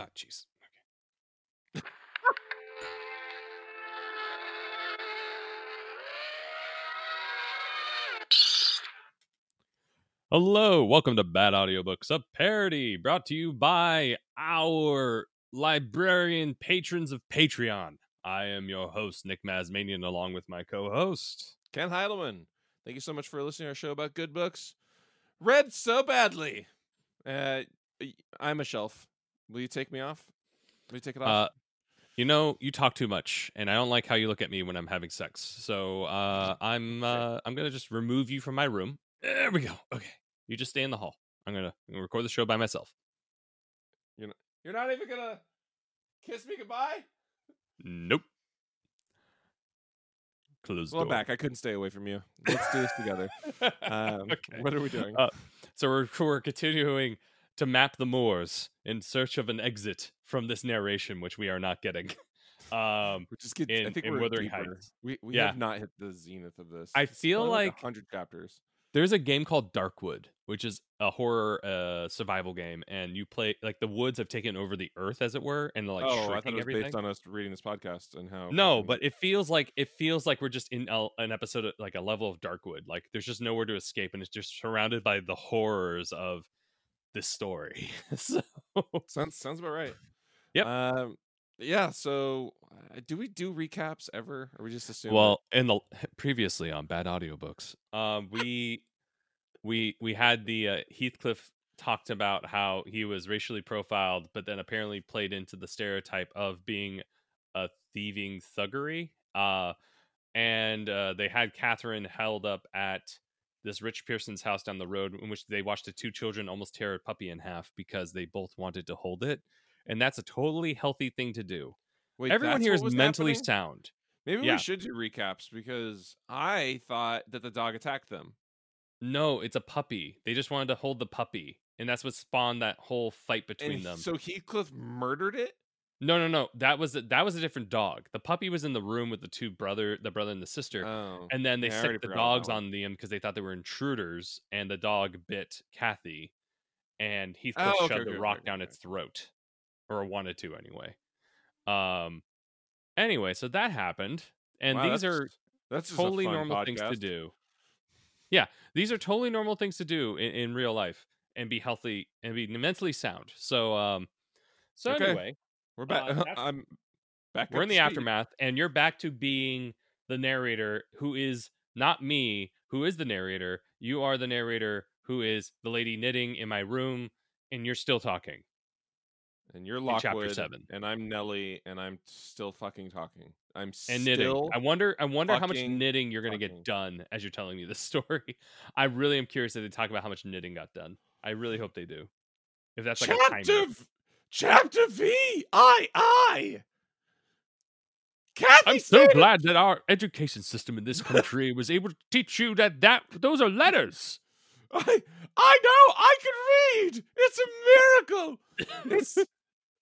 Ah, oh, jeez. Okay. Hello, welcome to Bad Audiobooks, a parody brought to you by our librarian patrons of Patreon. I am your host, Nick Masmanian, along with my co-host, Ken Heidelman. Thank you so much for listening to our show about good books read so badly. I'm a shelf. Will you take me off? Will you take it off? You know, you talk too much, and I don't like how you look at me when I'm having sex. So I'm gonna just remove you from my room. There we go. Okay, you just stay in the hall. I'm gonna record the show by myself. You're not even gonna kiss me goodbye? Nope. Close the door. Back. I couldn't stay away from you. Let's do this together. Okay. What are we doing? So we're continuing to map the moors in search of an exit from this narration, which we are not getting. I think we're Wuthering Heights. We have not hit the zenith of this. I feel like 100 chapters. There's a game called Darkwood, which is a horror survival game, and you play like the woods have taken over the earth, as it were, and like shrinking everything. Oh, I thought it was based on us reading this podcast and how. No, but it feels like we're just in an episode of, like, a level of Darkwood. Like there's just nowhere to escape, and it's just surrounded by the horrors of this story. So sounds about right. Yep. Yeah. So do we do recaps ever? Or we just assume? Well, previously on Bad Audiobooks, we had the Heathcliff talked about how he was racially profiled, but then apparently played into the stereotype of being a thieving thuggery. And they had Catherine held up at this Rich Pearson's house down the road, in which they watched the two children almost tear a puppy in half because they both wanted to hold it. And that's a totally healthy thing to do. Wait, everyone here is mentally sound. Maybe we should do recaps, because I thought that the dog attacked them. No, it's a puppy. They just wanted to hold the puppy. And that's what spawned that whole fight between them. So Heathcliff murdered it? No. That was a different dog. The puppy was in the room with the brother and the sister. Oh, and then they sicked the dogs on them because they thought they were intruders. And the dog bit Kathy. And Heathcliff shoved the rock down its throat. Or wanted to, anyway. Anyway, so that happened. And that's totally normal things to do. Yeah, these are totally normal things to do in real life. And be healthy and be mentally sound. So anyway. We're back. I'm back. We're in the aftermath. And you're back to being the narrator, who is not me, who is the narrator. You are the narrator, who is the lady knitting in my room. And you're still talking. And you're Lockwood, and I'm Nelly, and I'm still fucking talking. I'm still knitting. I wonder how much knitting you're going to get done as you're telling me this story. I really am curious if they talk about how much knitting got done. I really hope they do. If that's like a timer. Chapter V. I. Kathy, I'm so glad that our education system in this country was able to teach you that those are letters. I know. I can read. It's a miracle.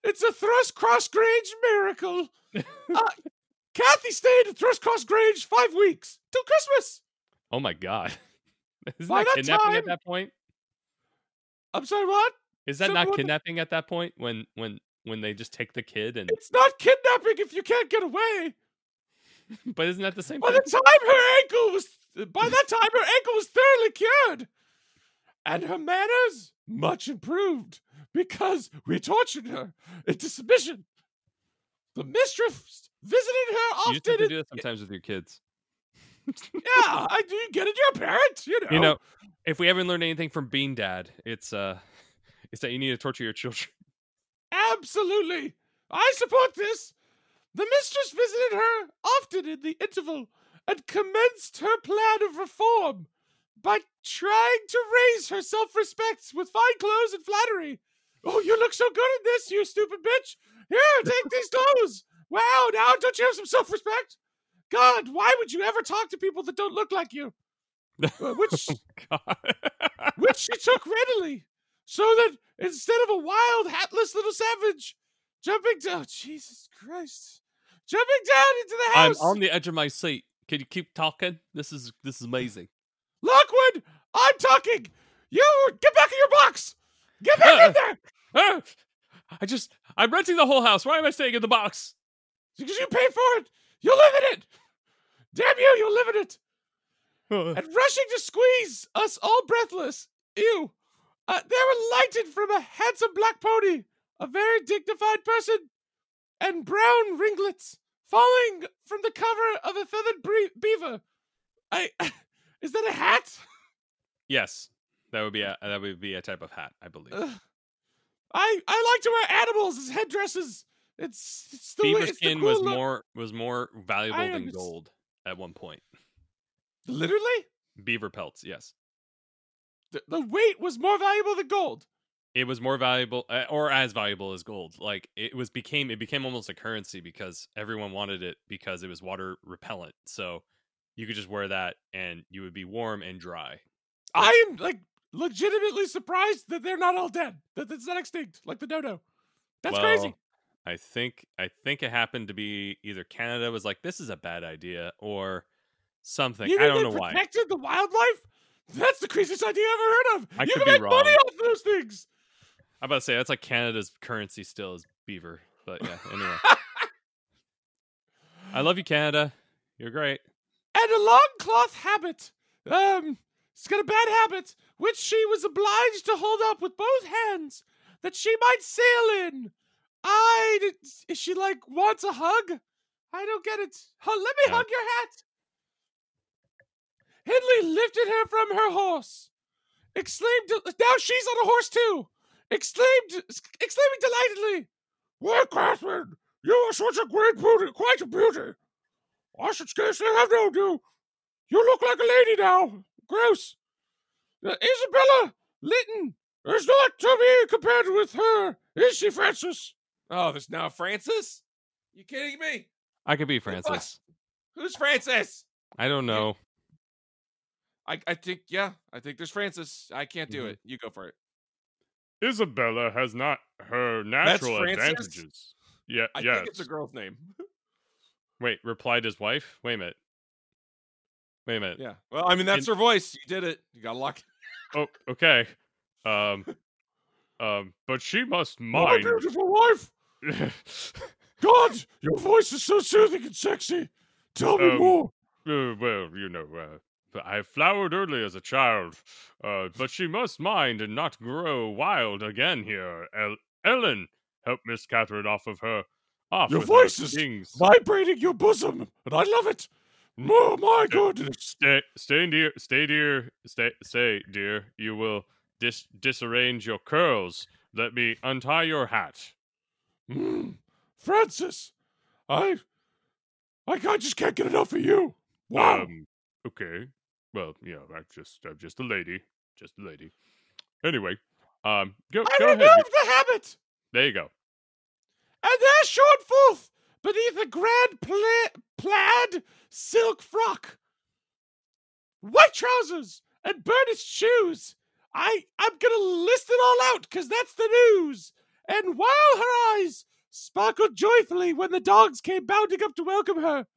It's a Thrushcross Grange miracle. Kathy stayed at Thrushcross Grange 5 weeks till Christmas. Oh my God! Is that kidnapping at that point? I'm sorry, what? Is that not kidnapping at that point? When they just take the kid and it's not kidnapping if you can't get away. But isn't that the same? By that time, her ankle was thoroughly cured. And her manners, much improved, because we tortured her into submission. The mistress visited her often. You just do that sometimes with your kids. Yeah, I do. Get it, you're a parent, you know. You know, if we haven't learned anything from Bean Dad, it's that you need to torture your children. Absolutely. I support this. The mistress visited her often in the interval and commenced her plan of reform. By trying to raise her self-respect with fine clothes and flattery. Oh, you look so good in this, you stupid bitch. Here, take these clothes. Wow, now don't you have some self-respect? God, why would you ever talk to people that don't look like you? Which she took readily. So that instead of a wild, hatless little savage jumping down... Jesus Christ. Jumping down into the house. I'm on the edge of my seat. Can you keep talking? This is amazing. Lockwood, I'm talking. You get back in your box. Get back in there. I just, I'm renting the whole house. Why am I staying in the box? Because you paid for it. You live in it. Damn you, you live in it. And rushing to squeeze us all breathless. Ew. They were lighted from a handsome black pony, a very dignified person, and brown ringlets falling from the cover of a feathered beaver. Is that a hat? Yes, that would be a type of hat, I believe. I like to wear animals as headdresses. It's the beaver skin cool was more valuable than gold at one point. Literally? Beaver pelts, yes. The weight was more valuable than gold. It was more valuable, or as valuable as gold. Like it became almost a currency because everyone wanted it because it was water repellent. So you could just wear that and you would be warm and dry. I am legitimately surprised that they're not all dead. That it's not extinct, like the dodo. That's crazy. I think it happened to be either Canada was like, this is a bad idea, or something. I don't know why. Protected the wildlife? That's the craziest idea I ever heard of. You can make money off those things. I'm about to say that's like Canada's currency still is beaver, but yeah. Anyway, I love you, Canada. You're great. And a long cloth habit. She's got a bad habit, which she was obliged to hold up with both hands, that she might sail in. Is she like wants a hug? I don't get it. Let me hug your hat. Hindley lifted her from her horse, exclaimed. Now she's on a horse too. Exclaiming delightedly, "Why, Catherine, you are such a great beauty, quite a beauty. I should scarcely have known you. You look like a lady now. Gross. Isabella Lytton is not to be compared with her, is she, Francis?" Oh, there's now Francis? You kidding me? I could be Francis. Who's Francis? I don't know. I think there's Francis. I can't do it. You go for it. Isabella has not her natural advantages. Yeah, I think it's a girl's name. Wait, replied his wife? Wait a minute. Yeah. Well, I mean, that's her voice. You did it. You got to lock it. Oh, okay. But she must mind. My beautiful wife. God, your voice is so soothing and sexy. Tell me more. Well, you know, I flowered early as a child, but she must mind and not grow wild again here. Ellen, help Miss Catherine off of her. Your voice is vibrating your bosom, and I love it. Oh my goodness! Stay, dear. You will disarrange your curls. Let me untie your hat. Francis, I just can't get enough of you. Wow. Okay. Well, yeah, I'm just a lady. Just a lady. Anyway, go ahead. I removed the habit. There you go. And there shone forth beneath a grand plaid silk frock, white trousers, and burnished shoes. I'm going to list it all out because that's the news. And while her eyes sparkled joyfully when the dogs came bounding up to welcome her,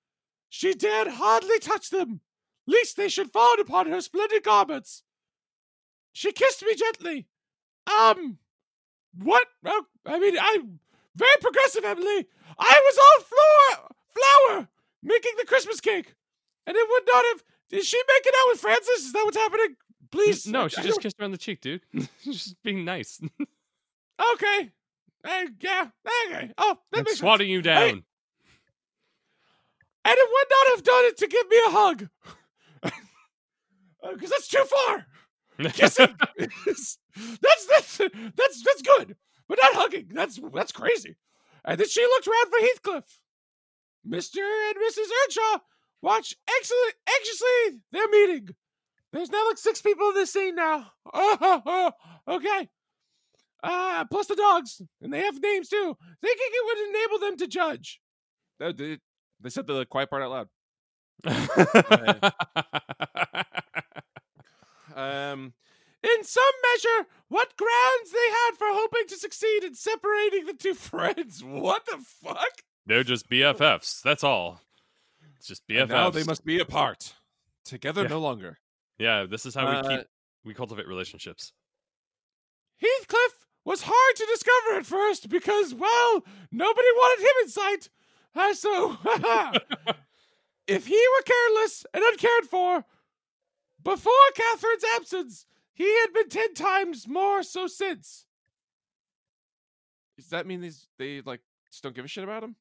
she dared hardly touch them, lest they should fall upon her splendid garments. She kissed me gently. What? Well, I mean, I'm very progressive, Emily. I was all flour making the Christmas cake, and it would not have. Is she making out with Francis? Is that what's happening? Please. No, she just kissed her on the cheek, dude. Just being nice. Okay. Yeah. Okay. Oh, that makes swatting sense. You down. And it would not have done it to give me a hug. Because that's too far. Kissing. that's good. But not hugging. That's crazy. And then she looked around for Heathcliff. Mr. and Mrs. Earnshaw watched anxiously their meeting. There's now like 6 people in this scene now. Oh, okay. Plus the dogs. And they have names too. Thinking it would enable them to judge. They said the quiet part out loud. In some measure, what grounds they had for hoping to succeed in separating the two friends. What the fuck? They're just BFFs. That's all. It's just BFFs. And now they must be apart. Together no longer. Yeah, this is how we cultivate relationships. Heathcliff was hard to discover at first because, well, nobody wanted him in sight. If he were careless and uncared for, before Catherine's absence, he had been 10 times more so since. Does that mean they like just don't give a shit about him?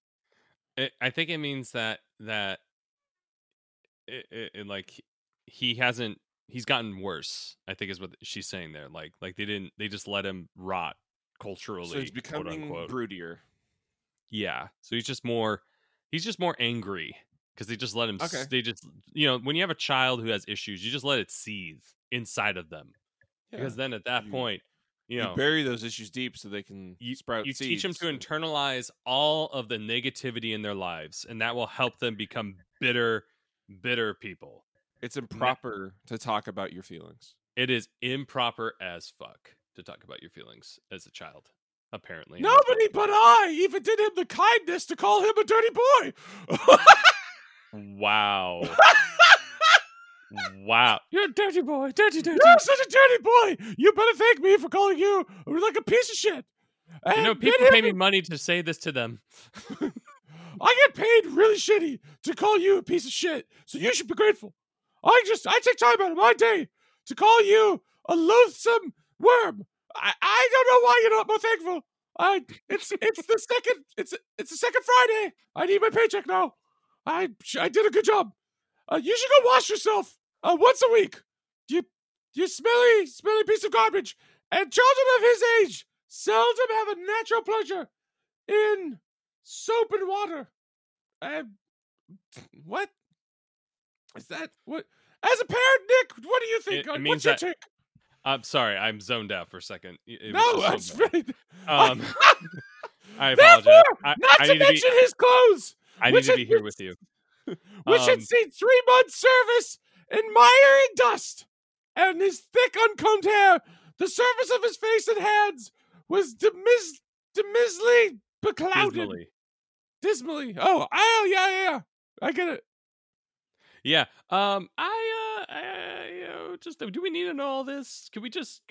I think it means that he hasn't. He's gotten worse, I think, is what she's saying there. Like they didn't. They just let him rot culturally. So he's becoming broodier. Yeah. So he's just more. He's just more angry because they just let him. Okay. They just, when you have a child who has issues, you just let it seethe inside of them. Yeah. Because then at that point, you bury those issues deep so they can sprout seeds. You teach them to internalize all of the negativity in their lives, and that will help them become bitter people. It's improper to talk about your feelings. It is improper as fuck to talk about your feelings as a child, apparently. Nobody but I even did him the kindness to call him a dirty boy. Wow. Wow. You're a dirty boy. Dirty. You're such a dirty boy. You better thank me for calling you like a piece of shit. And people pay me money to say this to them. I get paid really shitty to call you a piece of shit, so you should be grateful. I take time out of my day to call you a loathsome worm. I don't know why you're not more thankful. It's the second Friday. I need my paycheck now. I did a good job. You should go wash yourself once a week. You smelly piece of garbage. And children of his age seldom have a natural pleasure in soap and water. What? Is that what? As a parent, Nick, what do you think? What's your take? I'm sorry, I'm zoned out for a second. No, that's right. I apologize. Not to mention his clothes. I need to be here with you. Which had seen 3 months' service in mire and dust, and his thick, uncombed hair, the surface of his face and hands, was dismally beclouded. Dismally. Oh, yeah. I get it. Yeah. Just do we need to know all this? Can we just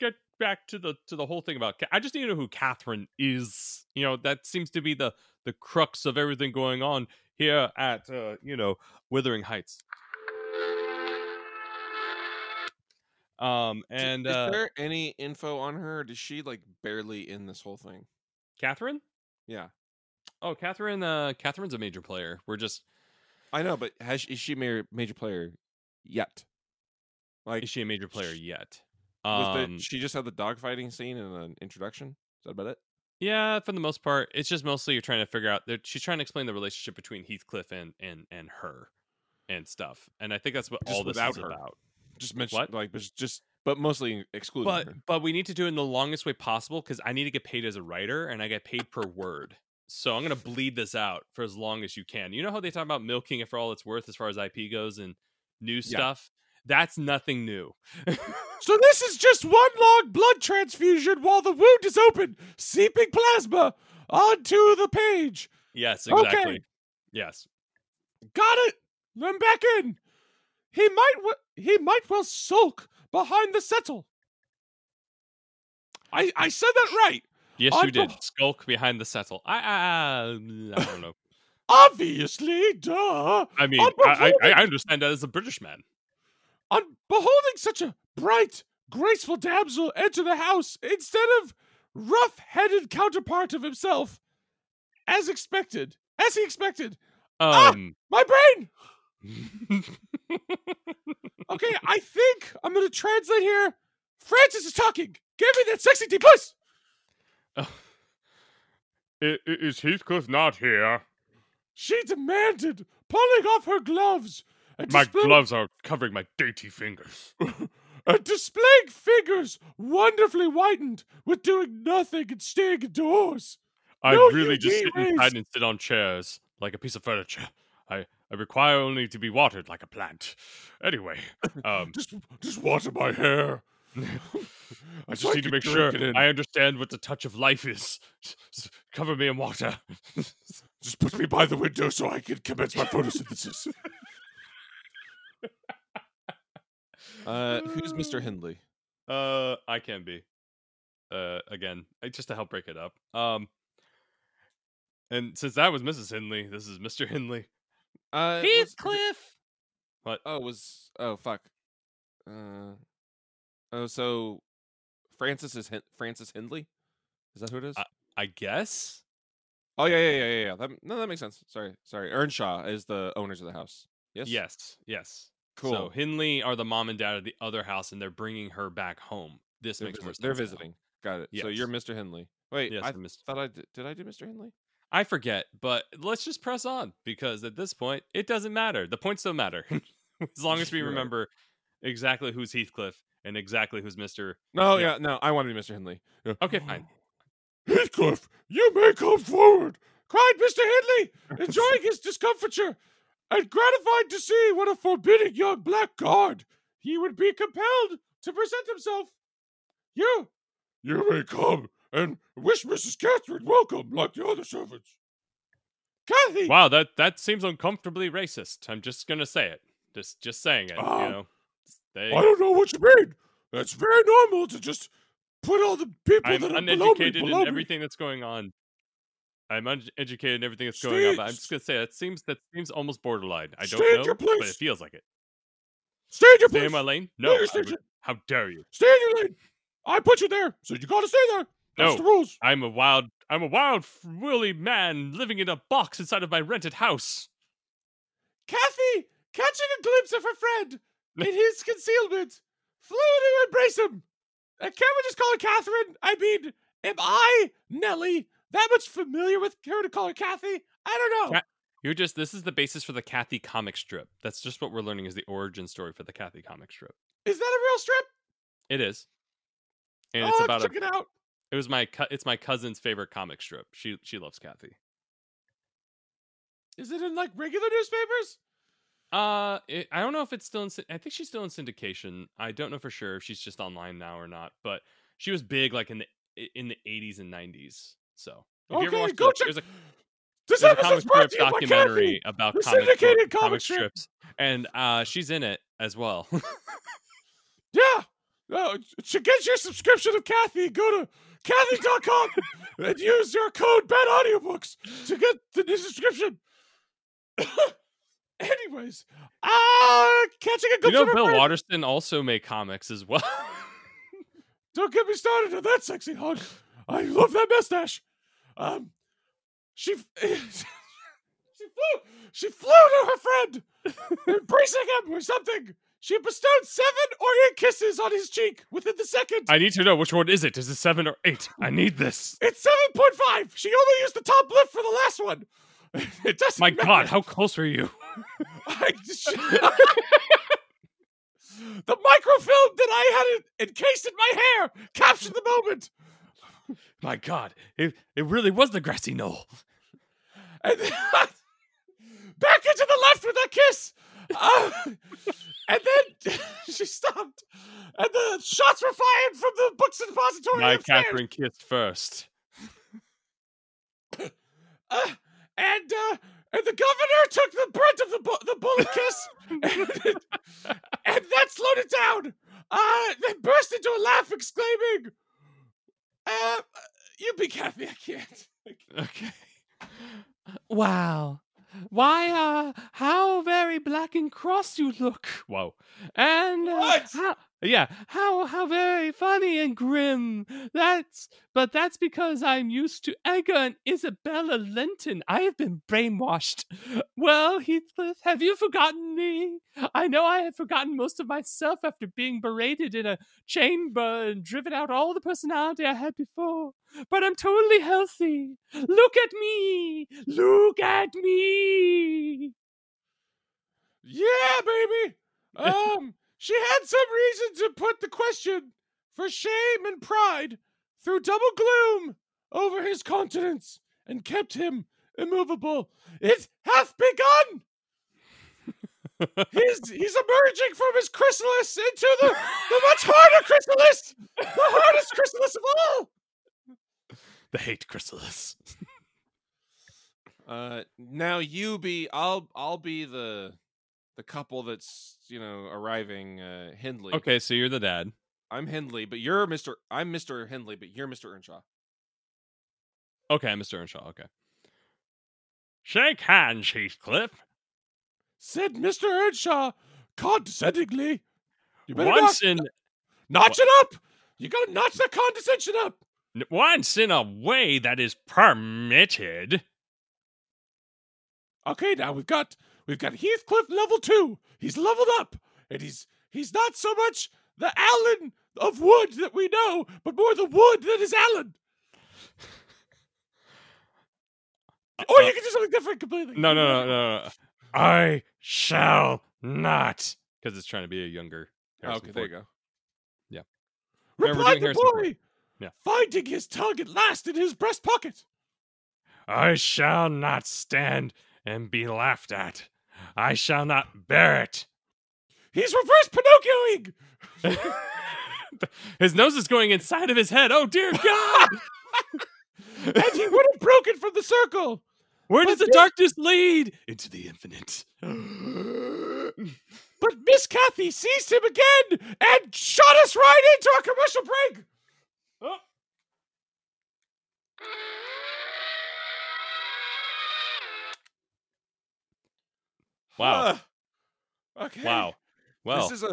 get back to the whole thing about? I just need to know who Catherine is. That seems to be the crux of everything going on here at Wuthering Heights. And is there any info on her? Does she barely in this whole thing? Catherine? Yeah. Oh, Catherine. Catherine's a major player. I know, but is she a major player yet? Is she a major player yet? She just had the dogfighting scene and an introduction. Is that about it? Yeah, for the most part. It's just mostly you're trying to figure out... She's trying to explain the relationship between Heathcliff and her and stuff. And I think that's what all this is about. Just mention... What? But mostly excluding her. But we need to do it in the longest way possible because I need to get paid as a writer and I get paid per word. So I'm going to bleed this out for as long as you can. You know how they talk about milking it for all it's worth as far as IP goes and new stuff? That's nothing new. So this is just one long blood transfusion while the wound is open, seeping plasma onto the page. Yes, exactly. Okay. Yes. Got it. I'm back in. He might well sulk behind the settle. I said that right. Yes, you did. Skulk behind the settle. I don't know. Obviously, duh. I mean, I understand that as a British man. On beholding such a bright, graceful damsel enter the house instead of rough-headed counterpart of himself, as he expected. My brain! Okay, I think I'm going to translate here. Francis is talking. Give me that sexy deep voice! Is Heathcliff not here? She demanded, pulling off her gloves. My gloves are covering my dainty fingers. And displaying fingers wonderfully whitened with doing nothing and staying indoors. I really just sit inside and sit on chairs like a piece of furniture. I require only to be watered like a plant. Anyway, just water my hair. I just need to make sure I understand what the touch of life is. Just cover me in water. Just put me by the window so I can commence my photosynthesis. Who's Mr. Hindley? I can be. again, just to help break it up. And since that was Mrs. Hindley, this is Mr. Hindley. Heathcliff. What? Oh fuck. So Francis is Francis Hindley. Is that who it is? I guess. Oh yeah. That makes sense. Sorry. Earnshaw is the owners of the house. Yes. Cool. So Hindley are the mom and dad of the other house, and they're bringing her back home. This makes more sense. They're visiting. Now. Got it. Yes. So you're Mr. Hindley. Wait, yes, I did Mr. Hindley? I forget, but let's just press on, because at this point, it doesn't matter. The points don't matter. As long as we remember exactly who's Heathcliff and exactly who's Mr. No, I want to be Mr. Hindley. Yeah. Okay, fine. Heathcliff, you may come forward, cried Mr. Hindley, enjoying his discomfiture, and gratified to see what a forbidding young blackguard he would be compelled to present himself. You may come and wish Mrs. Catherine welcome, like the other servants. Kathy! Wow, that seems uncomfortably racist. I'm just gonna say it. Just saying it, you know. I don't know what you mean. That's very normal to just put all the people that are below me. I'm uneducated in everything that's going on, but I'm just gonna say that seems almost borderline. I don't know, but it feels like it. Stay in my lane? No, how dare you? Stay in your lane! I put you there, so you gotta stay there. That's the rules. I'm a wild, woolly man living in a box inside of my rented house. Kathy, catching a glimpse of her friend in his concealment, flew to embrace him. And can we just call her Catherine? I mean, am I, Nelly, that much familiar with her to call her Kathy? I don't know. This is the basis for the Kathy comic strip. That's just what we're learning is the origin story for the Kathy comic strip. Is that a real strip? It is. And check it out. It was it's my cousin's favorite comic strip. She loves Kathy. Is it in like regular newspapers? I don't know if it's still in. I think she's still in syndication. I don't know for sure if she's just online now or not. But she was big like in the 80s and 90s. So there's a comic strip documentary about comic strips, and she's in it as well. Yeah. No, to get your subscription of Kathy, go to Kathy.com and use your code Bad Audiobooks to get the new subscription. Anyways, catching a good Bill Waterston also made comics as well. Don't get me started on that sexy hog. I love that mustache. She flew to her friend, embracing him or something. She bestowed 7 or 8 kisses on his cheek within the second. I need to know which one is it. Is it 7 or 8? I need this. It's 7.5. She only used the top lip for the last one. It doesn't matter. God, how close were you? The microfilm that I had encased in my hair captured the moment. My God, it really was the grassy knoll. And then, back into the left with a kiss. And then she stopped, and the shots were fired from the books depository. My upstairs. Catherine kissed first, and the governor took the brunt of the bullet kiss, and that slowed it down. They burst into a laugh, exclaiming, "You be Kathy, I can't." Okay. Wow. Why, how very black and cross you look. Whoa. And, how very funny and grim. But that's because I'm used to Edgar and Isabella Linton. I have been brainwashed. Well, Heathcliff, have you forgotten me? I know I have forgotten most of myself after being berated in a chamber and driven out all the personality I had before. But I'm totally healthy. Look at me. Look at me. Yeah, baby. She had some reason to put the question for shame and pride through double gloom over his countenance and kept him immovable. It hath begun. He's emerging from his chrysalis into the much harder chrysalis. The hardest chrysalis of all. The hate chrysalis. Now you be. I'll be the couple that's arriving. Hindley. Okay, so you're the dad. I'm Hendley, but you're Mr. I'm Mr. Hendley, but you're Mr. Earnshaw. Okay, I'm Mr. Earnshaw. Okay. Shake hands, Heathcliff. Said Mr. Earnshaw condescendingly. You better notch it up. You gotta notch that condescension up. Once in a way that is permitted. Okay, now we've got Heathcliff level 2. He's leveled up, and he's not so much the Alan of wood that we know, but more the wood that is Alan. Or you can do something different completely. No. I shall not. Because it's trying to be a younger Harrison Ford. There you go. Yeah. Replied the boy, finding his tongue at last in his breast pocket. I shall not stand and be laughed at. I shall not bear it. He's reverse Pinocchioing. His nose is going inside of his head. Oh, dear God. And he would have broken from the circle. Where does the darkness lead? Into the infinite. But Miss Kathy seized him again and shot us right into our commercial break. Oh. Wow. Okay. Wow. Well, this is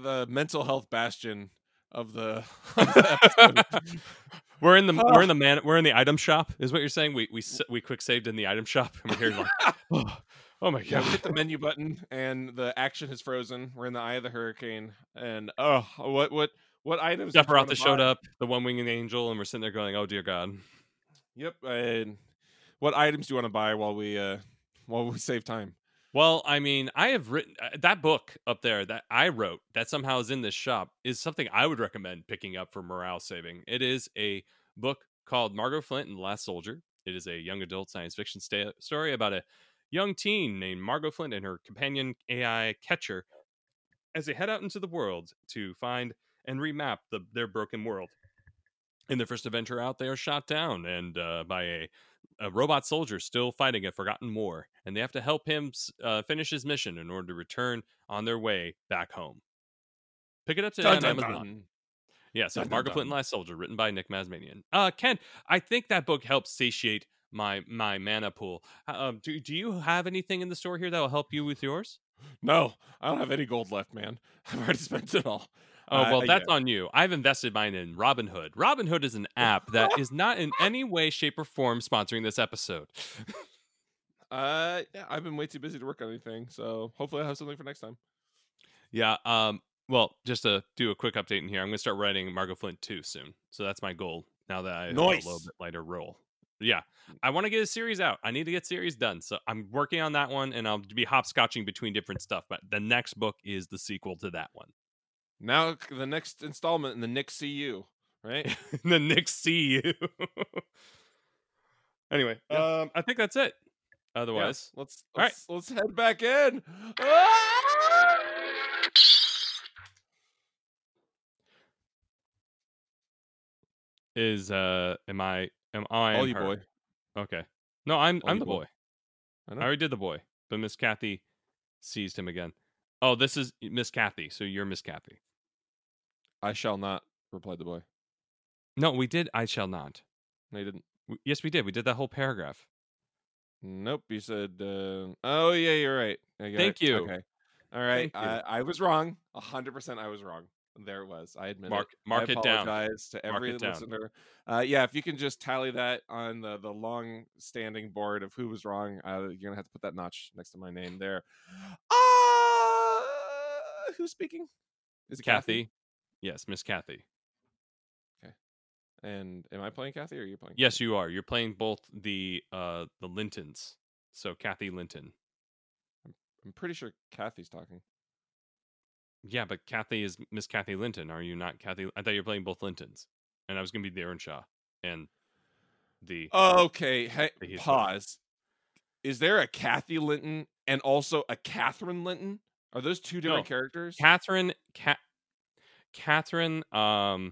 the mental health bastion of the episode. We're in the item shop is what you're saying. We quick saved in the item shop and we're here like oh my God. Yeah, we hit the menu button and the action has frozen. We're in the eye of the hurricane and what items? Sephiroth showed up, the one-winged angel, and we're sitting there going, "Oh dear God." Yep. And what items do you want to buy while we save time? Well, I mean, I have written that book up there that I wrote that somehow is in this shop is something I would recommend picking up for morale saving. It is a book called Margot Flint and the Last Soldier. It is a young adult science fiction story about a young teen named Margot Flint and her companion AI Catcher as they head out into the world to find and remap their broken world. In their first adventure out, they are shot down and by a robot soldier still fighting a forgotten war, and they have to help him finish his mission in order to return on their way back home. Pick it up today on Amazon. Dun. Yeah, so Margot Flint and Last Soldier, written by Nick Masmanian. Ken, I think that book helps satiate my mana pool. Do you have anything in the store here that will help you with yours? No, I don't have any gold left, man. I've already spent it all. Oh, well, that's on you. I've invested mine in Robin Hood. Robin Hood is an app that is not in any way, shape, or form sponsoring this episode. Yeah, I've been way too busy to work on anything, so hopefully I'll have something for next time. Yeah, well, just to do a quick update in here, I'm going to start writing Margot Flint 2 soon, so that's my goal now that I have a little bit lighter role. Yeah, I want to get a series out. I need to get series done, so I'm working on that one, and I'll be hopscotching between different stuff, but the next book is the sequel to that one. Now the next installment in the Nick CU, right? The Nick CU. Anyway, yeah. I think that's it. Otherwise, yeah, let's head back in. Am I her? Boy? Okay. No, I'm the boy. I already did the boy, but Miss Kathy seized him again. Oh, this is Miss Kathy, so you're Miss Kathy. I shall not, replied the boy. No, we did. I shall not. No, you didn't. Yes, we did. We did that whole paragraph. Nope. You said, oh, yeah, you're right. Thank you. Okay. All right. I was wrong. 100% I was wrong. There it was. I admit Mark it down. I apologize to every listener. Yeah, if you can just tally that on the long-standing board of who was wrong, you're going to have to put that notch next to my name there. Who's speaking? Is it Kathy? Yes, Miss Kathy. Okay. And am I playing Kathy or are you playing? Yes, Kathy? You are. You're playing both the Lintons. So Kathy Linton. I'm pretty sure Kathy's talking. Yeah, but Kathy is Miss Kathy Linton. Are you not Kathy? I thought you were playing both Lintons. And I was going to be the Earnshaw and the... Okay, hey, pause. Is there a Kathy Linton and also a Catherine Linton? Are those two different characters? Catherine. Oh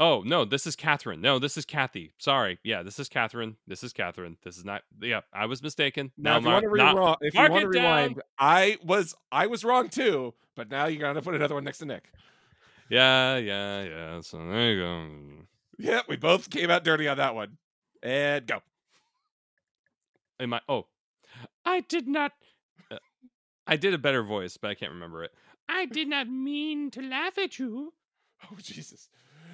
no, this is Catherine. No, this is Kathy. Sorry. Yeah, this is Catherine. This is not. Yeah, I was mistaken. Now if you want to rewind, I was wrong too. But now you gotta put another one next to Nick. Yeah. So there you go. Yeah, we both came out dirty on that one. And go. I did not. I did a better voice, but I can't remember it. I did not mean to laugh at you. Oh, Jesus.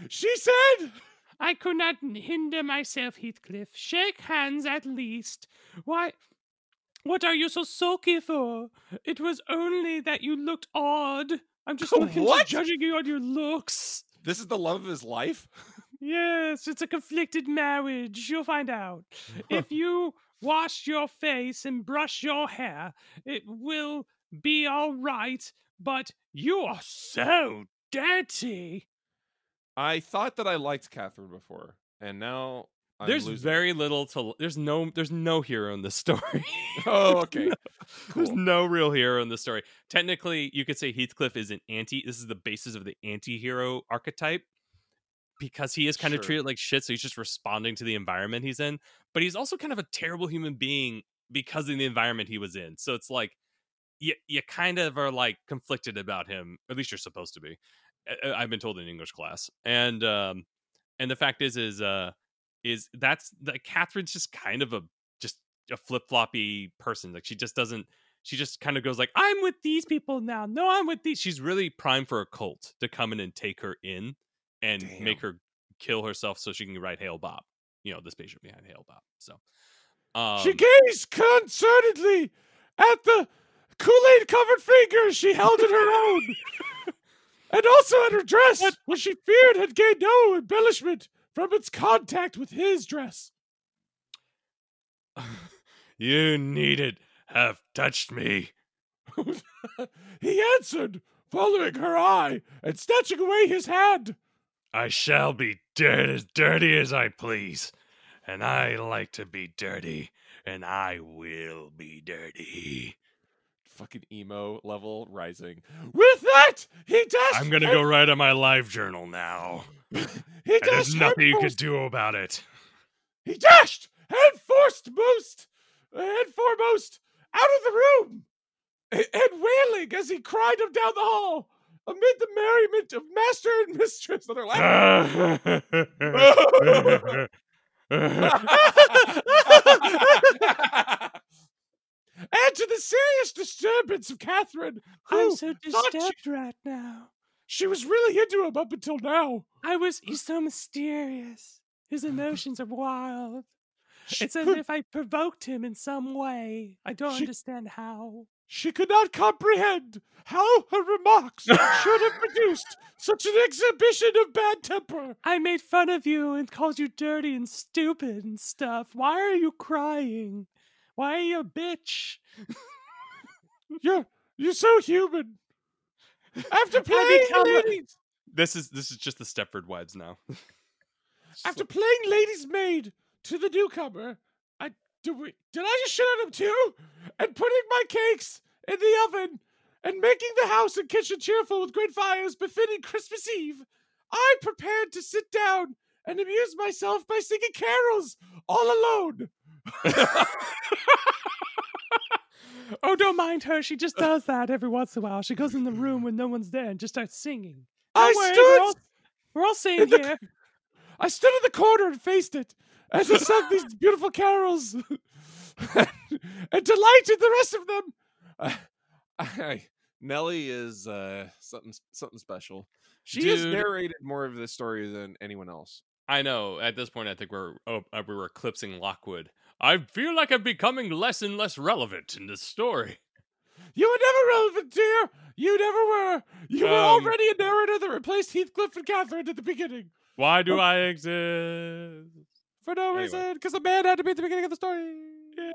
She said, I could not hinder myself, Heathcliff. Shake hands at least. Why? What are you so sulky for? It was only that you looked odd. I'm just judging you on your looks. This is the love of his life? Yes, it's a conflicted marriage. You'll find out. If you wash your face and brush your hair, it will be all right, but you are so dirty. I thought that I liked Catherine before, and now I'm there's no hero in this story. Oh, okay. Cool. There's no real hero in this story. Technically, you could say Heathcliff is this is the basis of the anti-hero archetype, because he is kind of treated like shit, so he's just responding to the environment he's in. But he's also kind of a terrible human being because of the environment he was in. So it's like, you kind of are like conflicted about him. At least you're supposed to be. I've been told in English class. And the fact is that's that Catherine's just kind of a flip-floppy person. Like she just kind of goes like, I'm with these people now. No, I'm with these. She's really primed for a cult to come in and take her in and make her kill herself so she can write Hail Bob. You know, this patient behind Hail Bob. So she gazed concernedly at the Kool-Aid covered fingers she held in her own. And also at her dress, which she feared had gained no embellishment from its contact with his dress. You needn't have touched me. He answered, following her eye and snatching away his hand. I shall be dirty as I please. And I like to be dirty. And I will be dirty. Fucking emo level rising. With that, he dashed. I'm gonna go write on my live journal now. There's nothing you could do about it. He dashed head foremost out of the room, and wailing as he cried him down the hall amid the merriment of master and mistress. They're laughing. And to the serious disturbance of Catherine, who I'm so disturbed right now. She was really into him up until now. He's so mysterious. His emotions are wild. It's as if I provoked him in some way. I don't understand how. She could not comprehend how her remarks should have produced such an exhibition of bad temper. I made fun of you and called you dirty and stupid and stuff. Why are you crying? Why are you a bitch? You're so human. After playing ladies... This is just the Stepford Wives now. After playing lady's maid to the newcomer, did I just shit on him too? And putting my cakes in the oven and making the house and kitchen cheerful with great fires befitting Christmas Eve, I prepared to sit down and amuse myself by singing carols all alone. Oh, don't mind her. She just does that every once in a while. She goes in the room when no one's there and just starts singing. We're all singing here. I stood in the corner and faced it as I sung these beautiful carols and delighted the rest of them. Nellie is something special. She has narrated more of this story than anyone else. I know. At this point, I think we were eclipsing Lockwood. I feel like I'm becoming less and less relevant in this story. You were never relevant, dear. You never were. You were already a narrator that replaced Heathcliff and Catherine at the beginning. Why do I exist? For no reason, because the man had to be at the beginning of the story. Yeah.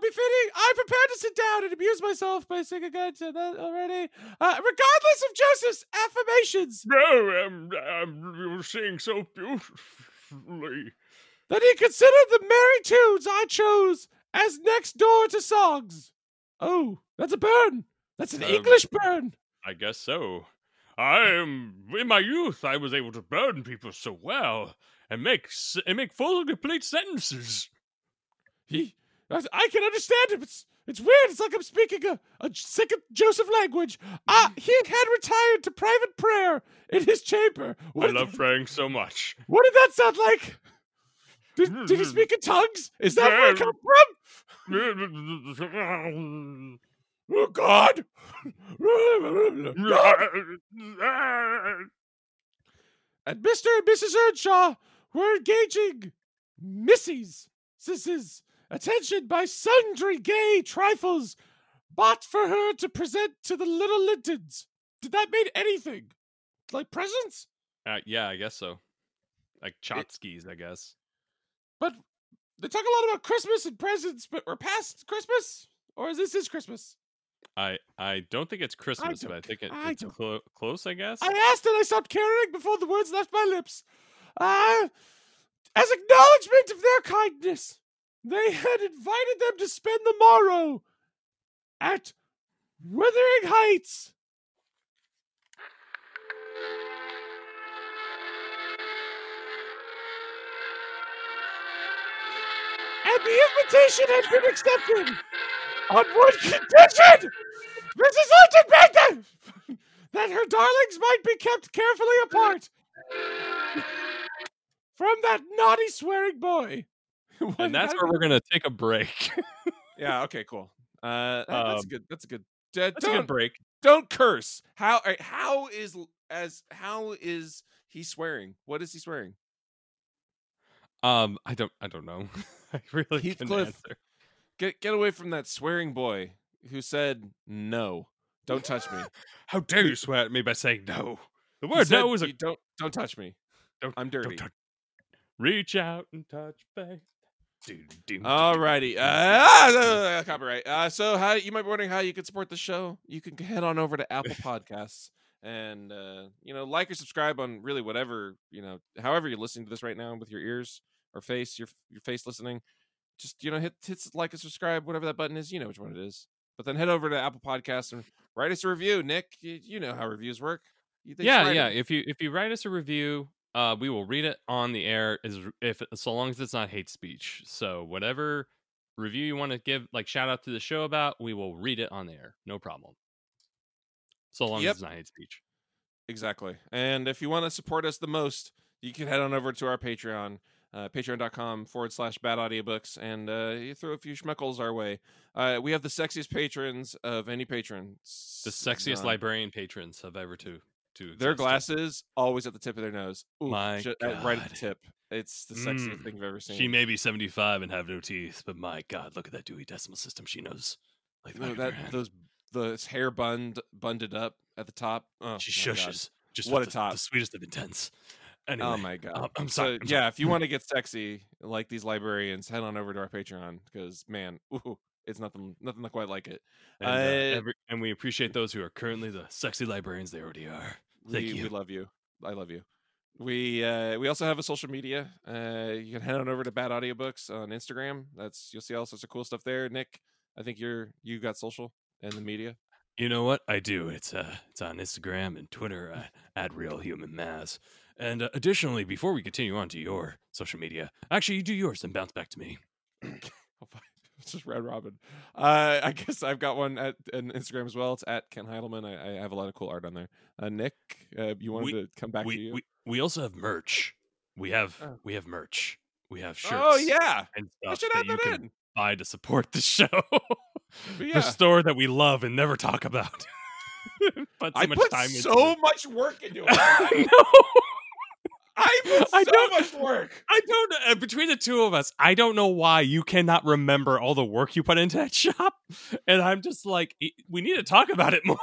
Befitting, I prepared to sit down and amuse myself by singing again to that already. Regardless of Joseph's affirmations. No, you're singing so beautifully. That he considered the merry tunes I chose as next door to songs. Oh, that's a burn. That's an English burn. I guess so. In my youth, I was able to burn people so well and make full and complete sentences. I can understand him. It's It's weird. It's like I'm speaking a second Joseph language. Ah, he had retired to private prayer in his chamber. I love praying so much. What did that sound like? Did he speak in tongues? Is that where I come from? Oh, God. God. At Mr. and Mrs. Earnshaw, we're engaging Sis's attention by sundry gay trifles bought for her to present to the little Lintons. Did that mean anything? Like presents? Yeah, I guess so. Like tchotskes, I guess. But they talk a lot about Christmas and presents, but we're past Christmas? Or is this Christmas? I don't think it's Christmas, but I think it's close, I guess. I asked and I stopped caring before the words left my lips. As acknowledgement of their kindness, they had invited them to spend the morrow at Wuthering Heights. And the invitation had been accepted. On one condition, Mrs. Linton begged them that her darlings might be kept carefully apart from that naughty swearing boy. And that's where we're gonna take a break. Yeah. Okay. Cool. That's good. That's a good break. Don't curse. How is he swearing? What is he swearing? I don't know. I really can't answer. Get away from that swearing boy who said no. Don't touch me. How dare you swear at me by saying no? The word no is don't touch me. I'm dirty. Reach out and touch me. Alrighty. Copyright. So how you might be wondering how you can support the show. You can head on over to Apple Podcasts and like or subscribe on really whatever, however you're listening to this right now with your ears or face, your face listening. Just, hit like and subscribe, whatever that button is. You know which one it is. But then head over to Apple Podcasts and write us a review. Nick, you know how reviews work. Yeah. If you write us a review, we will read it on the air so long as it's not hate speech. So whatever review you want to give, like shout out to the show about, we will read it on the air. No problem. So long as it's not hate speech. Exactly. And if you want to support us the most, you can head on over to our Patreon. Patreon.com/badaudiobooks, and you throw a few schmeckles our way. We have the sexiest patrons of any patrons. The sexiest librarian patrons I've ever to their glasses in. Always at the tip of their nose. Ooh, my God. Right at the tip. It's the sexiest thing I've ever seen. She may be 75 and have no teeth, but my God, look at that Dewey Decimal System. She knows. Like those hair bunded up at the top. Oh, she shushes. Just what a top. The sweetest of intents. Anyway, oh my God! I'm sorry. So, if you want to get sexy like these librarians, head on over to our Patreon because it's nothing quite like it. And, and we appreciate those who are currently the sexy librarians they already are. Thank you. We love you. I love you. We also have a social media. You can head on over to Bad Audiobooks on Instagram. You'll see all sorts of cool stuff there. Nick, I think you got social and the media. You know what? I do. It's on Instagram and Twitter at RealHumanMaz. And additionally, before we continue on to your social media, actually, you do yours and bounce back to me. It's just Red Robin. I guess I've got one at an Instagram as well. It's at Ken Heidelman. I have a lot of cool art on there. Nick, you wanted to come back to you? We also have merch. We have merch. We have shirts. Oh, yeah. And stuff I should add that in. Buy to support the show. The store that we love and never talk about. I put so much work into it. I put so much work. I don't know. Between the two of us, I don't know why you cannot remember all the work you put into that shop. And I'm just like, we need to talk about it more.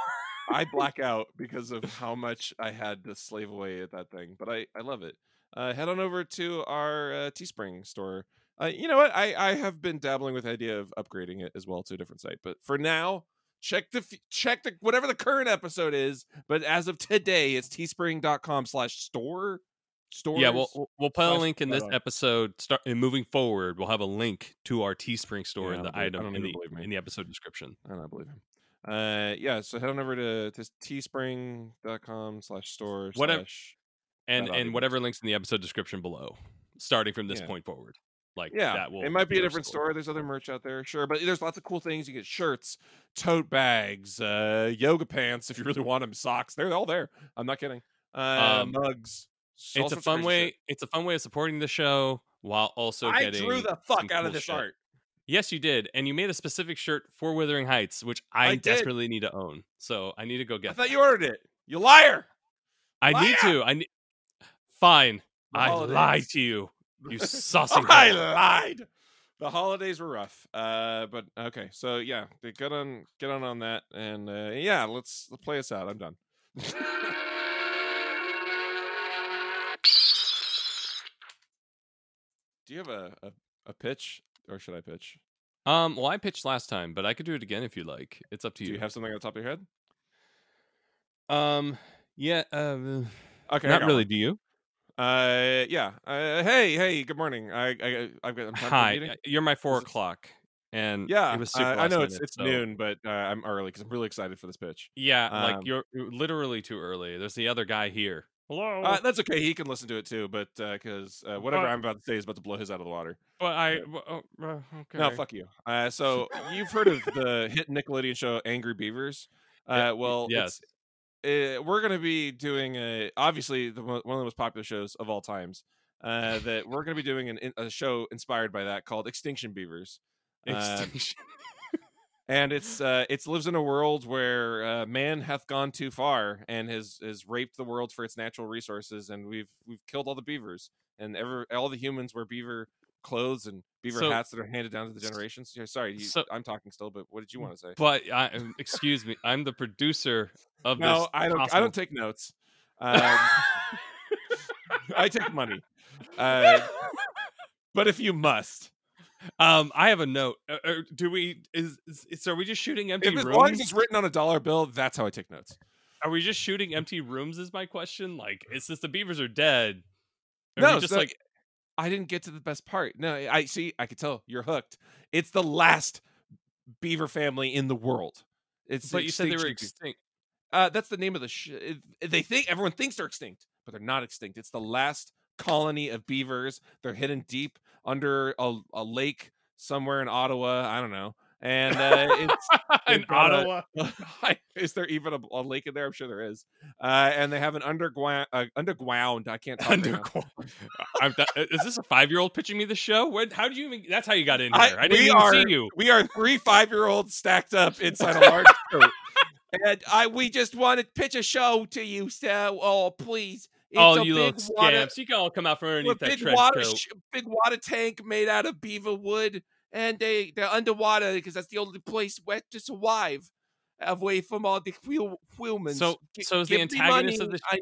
I black out because of how much I had to slave away at that thing. But I love it. Head on over to our Teespring store. You know what? I have been dabbling with the idea of upgrading it as well to a different site. But for now, check the whatever the current episode is. But as of today, it's teespring.com/store. Yeah, we'll put a link in this episode. And moving forward, we'll have a link to our Teespring store in the item in the episode description. I don't believe him. So head on over to teespring.com/store. Whatever, and whatever links in the episode description below, starting from this point forward. Like, yeah, that will, it might be a different store. There's other merch out there, sure, but there's lots of cool things. You get shirts, tote bags, yoga pants if you really want them, socks. They're all there. I'm not kidding. Mugs. It's a fun way. Shit. It's a fun way of supporting the show while also getting. I drew the fuck out of this art. Yes, you did, and you made a specific shirt for Wuthering Heights, which I desperately need to own. So I need to go get. I thought you ordered it. You liar! I need to. Fine. I lied to you. You sussing. I lied. The holidays were rough, but okay. So yeah, get on that, and yeah, let's play us out. I'm done. Do you have a pitch? Or should I pitch? Well, I pitched last time, but I could do it again if you like. It's up to you. Do you have something on the top of your head? Yeah. Okay. Not really. Do you? Yeah. Hey. Good morning. I've got. Hi. You're my 4 o'clock. And yeah, it was super I know it's noon, but I'm early because I'm really excited for this pitch. Yeah, like you're literally too early. There's the other guy here. Hello. That's okay. He can listen to it too, but because whatever I'm about to say is about to blow his out of the water. But okay. No, fuck you. So you've heard of the hit Nickelodeon show Angry Beavers? Well, yes. We're going to be doing obviously one of the most popular shows of all times. That we're going to be doing a show inspired by that called Extinction Beavers. Extinction. And it's lives in a world where man hath gone too far and has raped the world for its natural resources, and we've killed all the beavers, and all the humans wear beaver clothes and beaver hats that are handed down to the generations. I'm talking still, but what did you want to say? But excuse me, I'm the producer of this. No, I don't take notes. I take money, but if you must. I have a note. Do we? So are we just shooting empty rooms? As long as it's written on a dollar bill, that's how I take notes. Are we just shooting empty rooms? Is my question. Like, it's just the beavers are dead. Are no, just so like I didn't get to the best part. No, I see. I could tell you're hooked. It's the last beaver family in the world. It's but you said they were extinct. That's the name of the. They think everyone thinks they're extinct, but they're not extinct. It's the last colony of beavers. They're hidden deep under a lake somewhere in Ottawa. I don't know. And it's in Ottawa. Is there even a lake in there? I'm sure there is. And they have an underground. I can't talk underground. Is this a 5-year-old pitching me the show? How do you even? That's how you got in here. I didn't even see you. We are 3 5-year-olds stacked up inside a large coat. And we just want to pitch a show to you, so please. It's you little scamps. You can all come out from underneath that trench coat. Big water tank made out of beaver wood. And they're underwater because that's the only place where to survive away from all the humans. So is the antagonist of the show...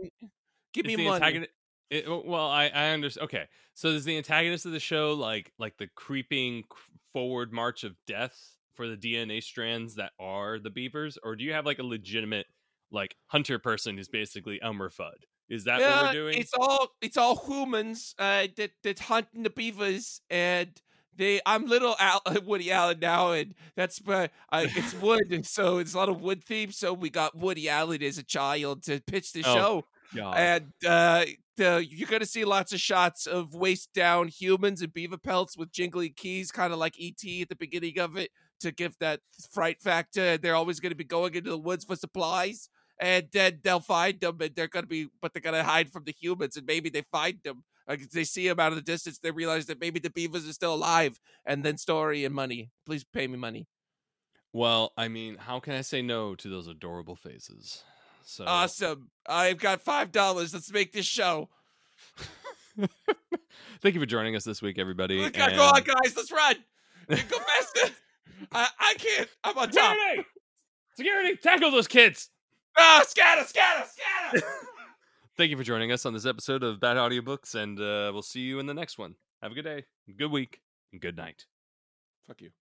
Give me money. I understand. Okay. So is the antagonist of the show like the creeping forward march of death for the DNA strands that are the beavers? Or do you have like a legitimate like hunter person who's basically Elmer Fudd? Is that what we're doing? It's all humans that hunting the beavers, and I'm little Woody Allen now, and that's it's wood, so it's a lot of wood themes. So we got Woody Allen as a child to pitch the show, God. And you're gonna see lots of shots of waist down humans and beaver pelts with jingling keys, kind of like E.T. at the beginning of it, to give that fright factor. They're always gonna be going into the woods for supplies. And then they'll find them, and they're gonna hide from the humans, and maybe they find them. Like they see them out of the distance, they realize that maybe the beavers are still alive, and then story and money. Please pay me money. Well, I mean, how can I say no to those adorable faces? So awesome. I've got $5. Let's make this show. Thank you for joining us this week, everybody. We gotta go on, guys, let's run. You go faster. I can't. I'm on top. Security, tackle those kids! Oh, scatter! Thank you for joining us on this episode of Bad Audiobooks, and we'll see you in the next one. Have a good day, good week, and good night. Fuck you.